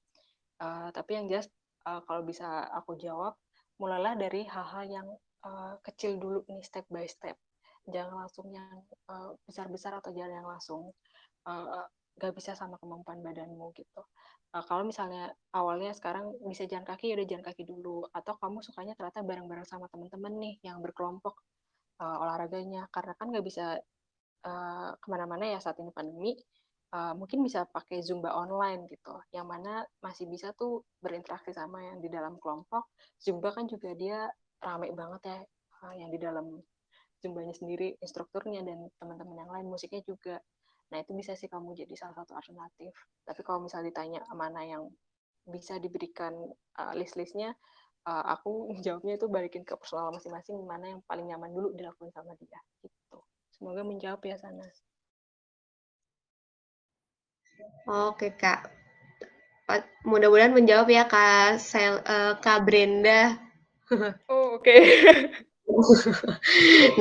Tapi yang jelas kalau bisa aku jawab, mulailah dari hal-hal yang kecil dulu nih, step by step. Jangan langsung yang besar-besar atau jalan yang langsung. Gak bisa sama kemampuan badanmu gitu. Kalau misalnya awalnya sekarang bisa jalan kaki, ya udah jalan kaki dulu. Atau kamu sukanya ternyata bareng-bareng sama teman-teman nih yang berkelompok olahraganya, karena kan nggak bisa kemana-mana ya saat ini pandemi. Mungkin bisa pakai Zumba online gitu, yang mana masih bisa tuh berinteraksi sama yang di dalam kelompok. Zumba kan juga dia ramai banget ya, yang di dalam Zumbanya sendiri, instrukturnya dan teman-teman yang lain, musiknya juga. Nah, itu bisa sih kamu jadi salah satu alternatif. Tapi kalau misalnya ditanya mana yang bisa diberikan list-listnya, aku jawabnya itu balikin ke personal masing-masing, mana yang paling nyaman dulu dilakukan sama dia. Gitu. Semoga menjawab ya, Sahnaz. Oke, Kak. Mudah-mudahan menjawab ya, Kak, Kak Brenda. Oh, oke.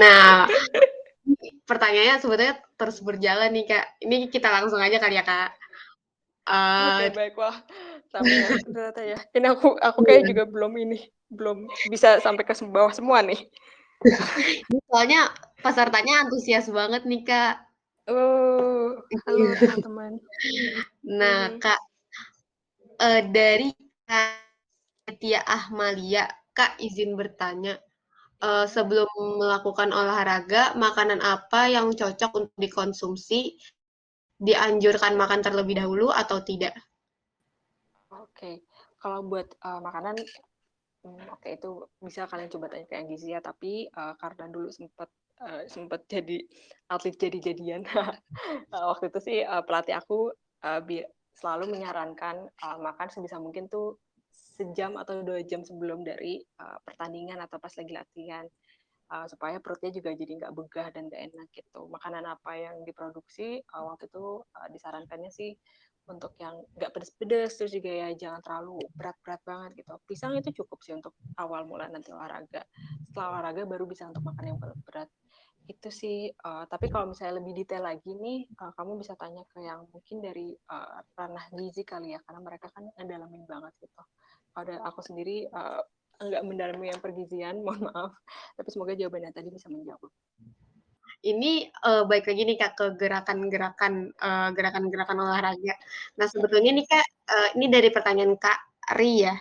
Nah, pertanyaannya sebetulnya terus berjalan nih, Kak. Ini kita langsung aja kali ya, Kak. Oke, baik. Wah, sampai ternyata ya. Ini aku kayak juga belum bisa sampai ke bawah semua nih. Soalnya pesertanya antusias banget nih, Kak. Halo teman-teman. Nah, Kak, dari Kak Tia Ahmalia, Kak izin bertanya. Sebelum melakukan olahraga, makanan apa yang cocok untuk dikonsumsi? Dianjurkan makan terlebih dahulu atau tidak? Oke, kalau buat makanan, oke, itu bisa kalian coba tanya ke yang gizi ya. Tapi karena dulu sempat jadi atlet jadi-jadian, waktu itu sih pelatih aku selalu menyarankan makan sebisa mungkin tuh sejam atau 2 jam sebelum dari pertandingan atau pas lagi latihan, supaya perutnya juga jadi nggak begah dan nggak enak gitu. Makanan apa yang diproduksi waktu itu disarankannya sih untuk yang nggak pedes-pedes, terus juga ya jangan terlalu berat-berat banget gitu. Pisang itu cukup sih untuk awal mula nanti olahraga. Setelah olahraga baru bisa untuk makan yang berat-berat. Itu sih, tapi kalau misalnya lebih detail lagi nih, kamu bisa tanya ke yang mungkin dari ranah gizi kali ya, karena mereka kan ngedalamin banget gitu. Kalau aku sendiri nggak mendalami yang pergizian, mohon maaf. Tapi semoga jawabannya tadi bisa menjawab. Ini baik lagi nih, Kak, ke gerakan-gerakan olahraga. Nah, sebetulnya nih, Kak, ini dari pertanyaan Kak Ria.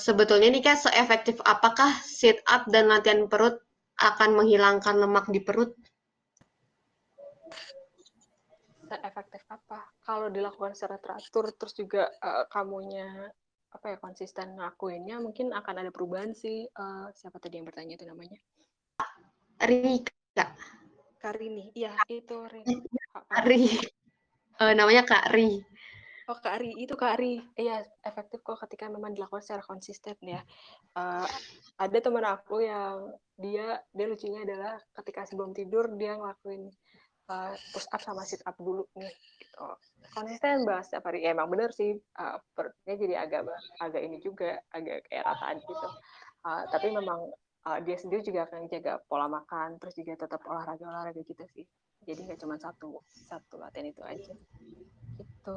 Sebetulnya nih, Kak, seefektif apakah sit up dan latihan perut akan menghilangkan lemak di perut? Efektif apa? Kalau dilakukan secara teratur, terus juga kamunya apa ya, konsisten ngakuinnya, mungkin akan ada perubahan sih. Siapa tadi yang bertanya itu namanya? Nika. Karini, iya itu Rini. Namanya Kak Ri. Oh, Kak Ri, itu Kak Ri. Iya, efektif kok ketika memang dilakukan secara konsisten ya. Ada teman aku yang dia lucunya adalah ketika sebelum tidur dia ngelakuin push up sama sit up dulu nih gitu. Konsisten bahas setiap hari ya, emang bener sih perutnya jadi agak ini juga agak kayak rataan gitu, tapi memang dia sendiri juga akan jaga pola makan, terus juga tetap olahraga gitu sih. Jadi nggak cuma satu latihan itu aja gitu.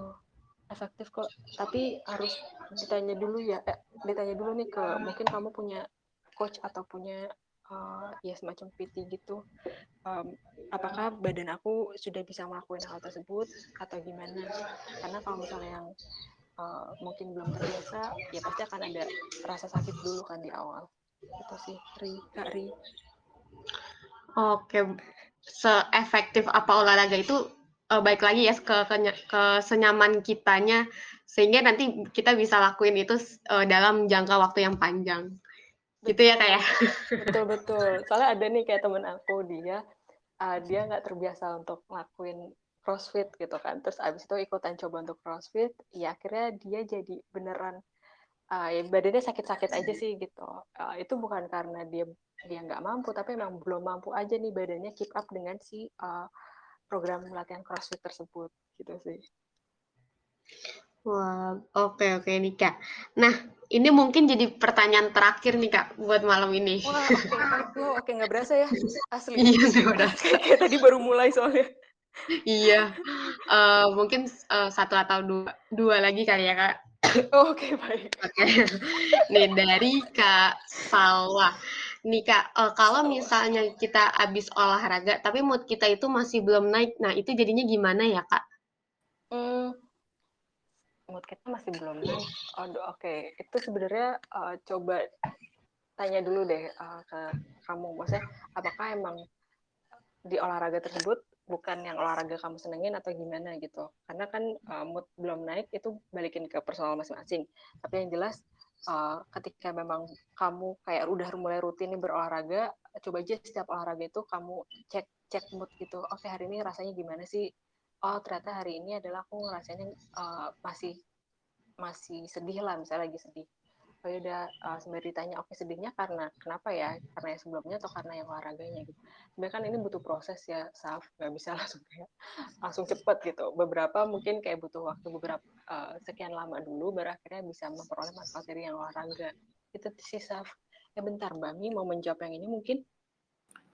Efektif kok, tapi harus ditanya dulu ya, nih ke mungkin kamu punya coach atau punya ya semacam PT gitu, apakah badan aku sudah bisa melakukan hal tersebut atau gimana. Karena kalau misalnya yang mungkin belum terbiasa ya pasti akan ada rasa sakit dulu kan di awal. Itu sih Kak Ri. Oke, seefektif apa olahraga itu baik lagi ya ke senyaman kitanya, sehingga nanti kita bisa lakuin itu dalam jangka waktu yang panjang. Betul, gitu ya, Kak ya. Betul. Soalnya ada nih kayak temen aku, dia nggak terbiasa untuk ngelakuin CrossFit gitu kan. Terus abis itu ikutan coba untuk CrossFit, ya akhirnya dia jadi beneran ya badannya sakit-sakit aja sih gitu. Itu bukan karena dia nggak mampu, tapi emang belum mampu aja nih badannya keep up dengan si program latihan CrossFit tersebut gitu sih. Wah, oke, Nika. Nah, Ini mungkin jadi pertanyaan terakhir nih Kak buat malam ini. Wah, oke, nggak berasa ya asli. Iya, nggak berasa. Kayak tadi baru mulai soalnya. Iya, mungkin satu atau dua lagi kali ya Kak. Oke, baik. Okay. Nih dari Kak Salwa. Nih Kak, kalau misalnya kita habis olahraga tapi mood kita itu masih belum naik, nah itu jadinya gimana ya Kak? Mood kita masih belum naik. Aduh, oke. Itu sebenarnya coba tanya dulu deh ke kamu, maksudnya apakah emang di olahraga tersebut bukan yang olahraga kamu senengin atau gimana gitu. Karena kan mood belum naik itu balikin ke personal masing-masing. Tapi yang jelas ketika memang kamu kayak udah mulai rutin nih berolahraga, coba aja setiap olahraga itu kamu cek mood gitu. Oke, hari ini rasanya gimana sih? Oh ternyata hari ini adalah aku ngerasainnya masih sedih lah, misalnya lagi sedih. Oh udah sembari ditanya, oke sedihnya karena kenapa ya? Karena yang sebelumnya atau karena yang olahraganya gitu. Sebenarnya kan ini butuh proses ya, Saf, nggak bisa langsung kayak langsung cepet gitu. Beberapa mungkin kayak butuh waktu beberapa sekian lama dulu, baru akhirnya bisa memperoleh manfaat dari yang olahraga. Itu sih Saf. Ya bentar, Mbak Mi mau menjawab yang ini mungkin?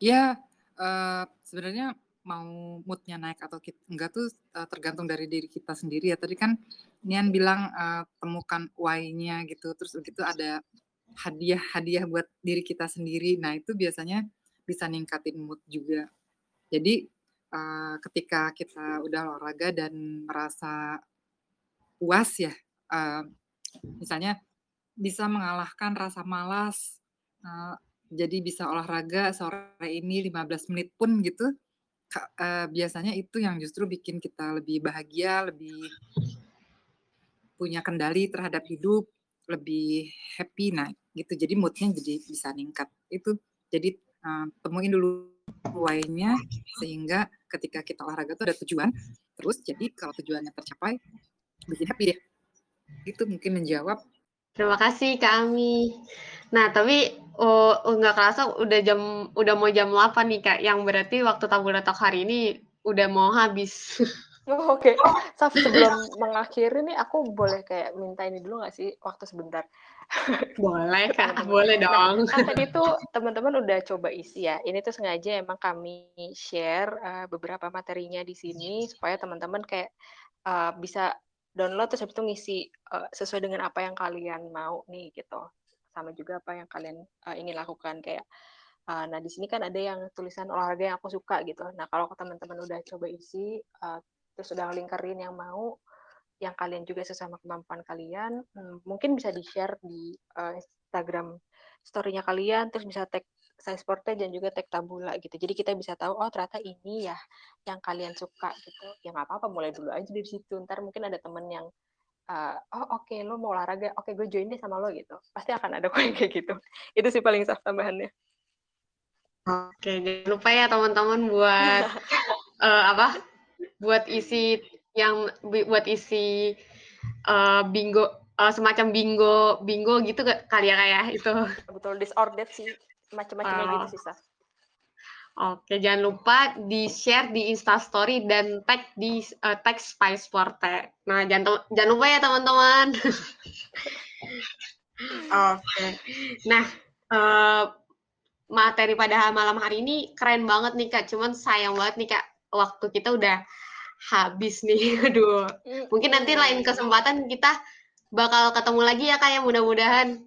Iya, sebenarnya mau moodnya naik atau enggak tuh tergantung dari diri kita sendiri ya. Tadi kan Nian bilang temukan why-nya gitu, terus begitu ada hadiah buat diri kita sendiri. Nah itu biasanya bisa ningkatin mood juga. Jadi ketika kita udah olahraga dan merasa puas ya, misalnya bisa mengalahkan rasa malas, jadi bisa olahraga sore ini 15 menit pun gitu. Biasanya itu yang justru bikin kita lebih bahagia, lebih punya kendali terhadap hidup, lebih happy, nah gitu. Jadi moodnya jadi bisa ningkat. Itu jadi temuin dulu why-nya sehingga ketika kita olahraga tuh ada tujuan. Terus jadi kalau tujuannya tercapai, bikin happy deh. Itu mungkin menjawab. Terima kasih Kak Ami. Nah tapi nggak kerasa udah mau jam 8 nih Kak, yang berarti waktu Tabula Talk hari ini udah mau habis. Oh, oke. Saf, sebelum mengakhiri nih aku boleh kayak minta ini dulu nggak sih waktu sebentar? Boleh Kak, boleh dong. Nah, kan tadi tuh teman-teman udah coba isi ya. Ini tuh sengaja emang kami share beberapa materinya di sini supaya teman-teman kayak bisa download terus habis itu ngisi sesuai dengan apa yang kalian mau nih gitu, sama juga apa yang kalian ingin lakukan kayak nah di sini kan ada yang tulisan olahraga yang aku suka gitu. Nah kalau teman-teman udah coba isi terus udah lingkarin yang mau, yang kalian juga sesuai sama kemampuan kalian, mungkin bisa di share di Instagram story-nya kalian, terus bisa tag PsySporte dan juga tag Tabula gitu. Jadi kita bisa tahu, oh ternyata ini ya yang kalian suka gitu. Ya nggak apa-apa, mulai dulu aja dari situ. Ntar mungkin ada temen yang, oke, lo mau olahraga, oke gue join deh sama lo gitu. Pasti akan ada yang kayak gitu. Itu sih paling Saf tambahannya. Oke, jangan lupa ya teman-teman buat buat isi bingo, semacam bingo gitu kali ya kayak itu. Betul, disordered sih. Macam-macamnya gitu sih, Saf. Oke, jangan lupa di-share di Instastory dan tag di tag PsySporte. Nah, jangan lupa ya, teman-teman. Oke. Nah, materi pada malam hari ini keren banget nih, Kak. Cuman sayang banget nih, Kak, waktu kita udah habis nih. Aduh. Mungkin nanti lain kesempatan kita bakal ketemu lagi ya, Kak, ya mudah-mudahan.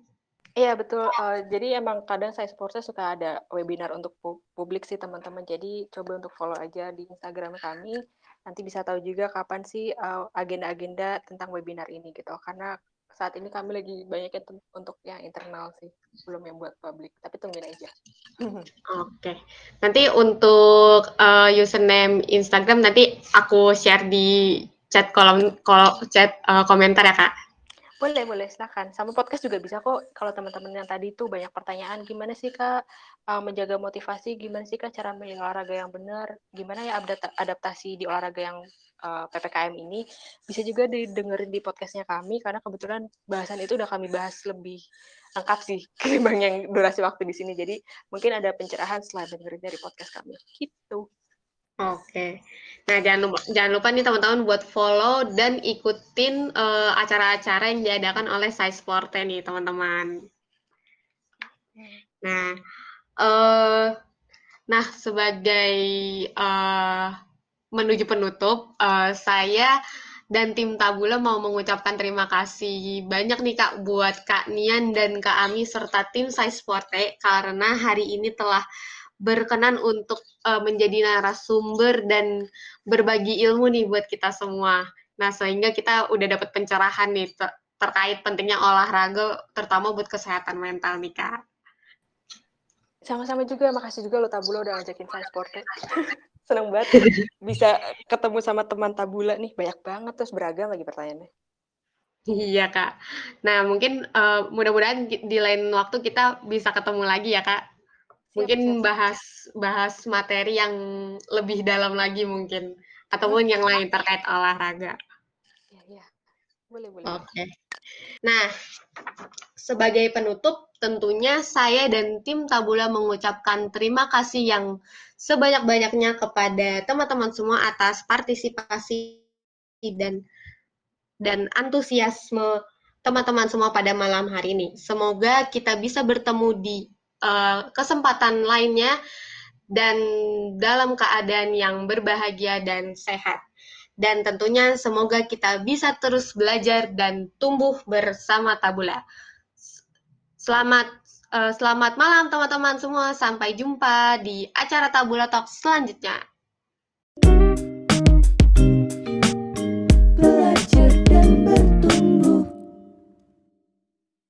Iya betul, jadi emang kadang PsySporte suka ada webinar untuk publik sih teman-teman, jadi coba untuk follow aja di Instagram kami, nanti bisa tahu juga kapan sih agenda-agenda tentang webinar ini gitu, karena saat ini kami lagi banyaknya untuk yang internal sih, belum yang buat publik, tapi tungguin aja. Oke, nanti untuk username Instagram nanti aku share di chat komentar ya Kak. Boleh, silakan. Sama podcast juga bisa kok. Kalau teman-teman yang tadi itu banyak pertanyaan, gimana sih Kak menjaga motivasi, gimana sih Kak cara milih olahraga yang benar, gimana ya adaptasi di olahraga yang PPKM ini, bisa juga didengerin di podcastnya kami, karena kebetulan bahasan itu udah kami bahas lebih lengkap sih, ketimbang yang durasi waktu di sini. Jadi mungkin ada pencerahan setelah dengerin dari podcast kami. Gitu. Oke. Nah, jangan lupa nih teman-teman buat follow dan ikutin acara-acara yang diadakan oleh PsySporte nih teman-teman. Nah, sebagai menuju penutup, saya dan tim Tabula mau mengucapkan terima kasih banyak nih Kak buat Kak Nian dan Kak Ami serta tim PsySporte karena hari ini telah berkenan untuk menjadi narasumber dan berbagi ilmu nih buat kita semua. Nah, sehingga kita udah dapat pencerahan nih terkait pentingnya olahraga terutama buat kesehatan mental nih Kak. Sama-sama juga, makasih juga lo Tabula udah ngajakin PsySporte. Seneng banget bisa ketemu sama teman Tabula nih, banyak banget terus beragam lagi pertanyaannya. Iya Kak. Nah mungkin mudah-mudahan di lain waktu kita bisa ketemu lagi ya Kak. Mungkin bahas materi yang lebih dalam lagi mungkin ataupun yang lain terkait olahraga. Iya, boleh. Oke. Nah, sebagai penutup tentunya saya dan tim Tabula mengucapkan terima kasih yang sebanyak-banyaknya kepada teman-teman semua atas partisipasi dan antusiasme teman-teman semua pada malam hari ini. Semoga kita bisa bertemu di kesempatan lainnya dan dalam keadaan yang berbahagia dan sehat. Dan tentunya semoga kita bisa terus belajar dan tumbuh bersama Tabula. Selamat malam teman-teman semua. Sampai jumpa di acara Tabula Talk selanjutnya.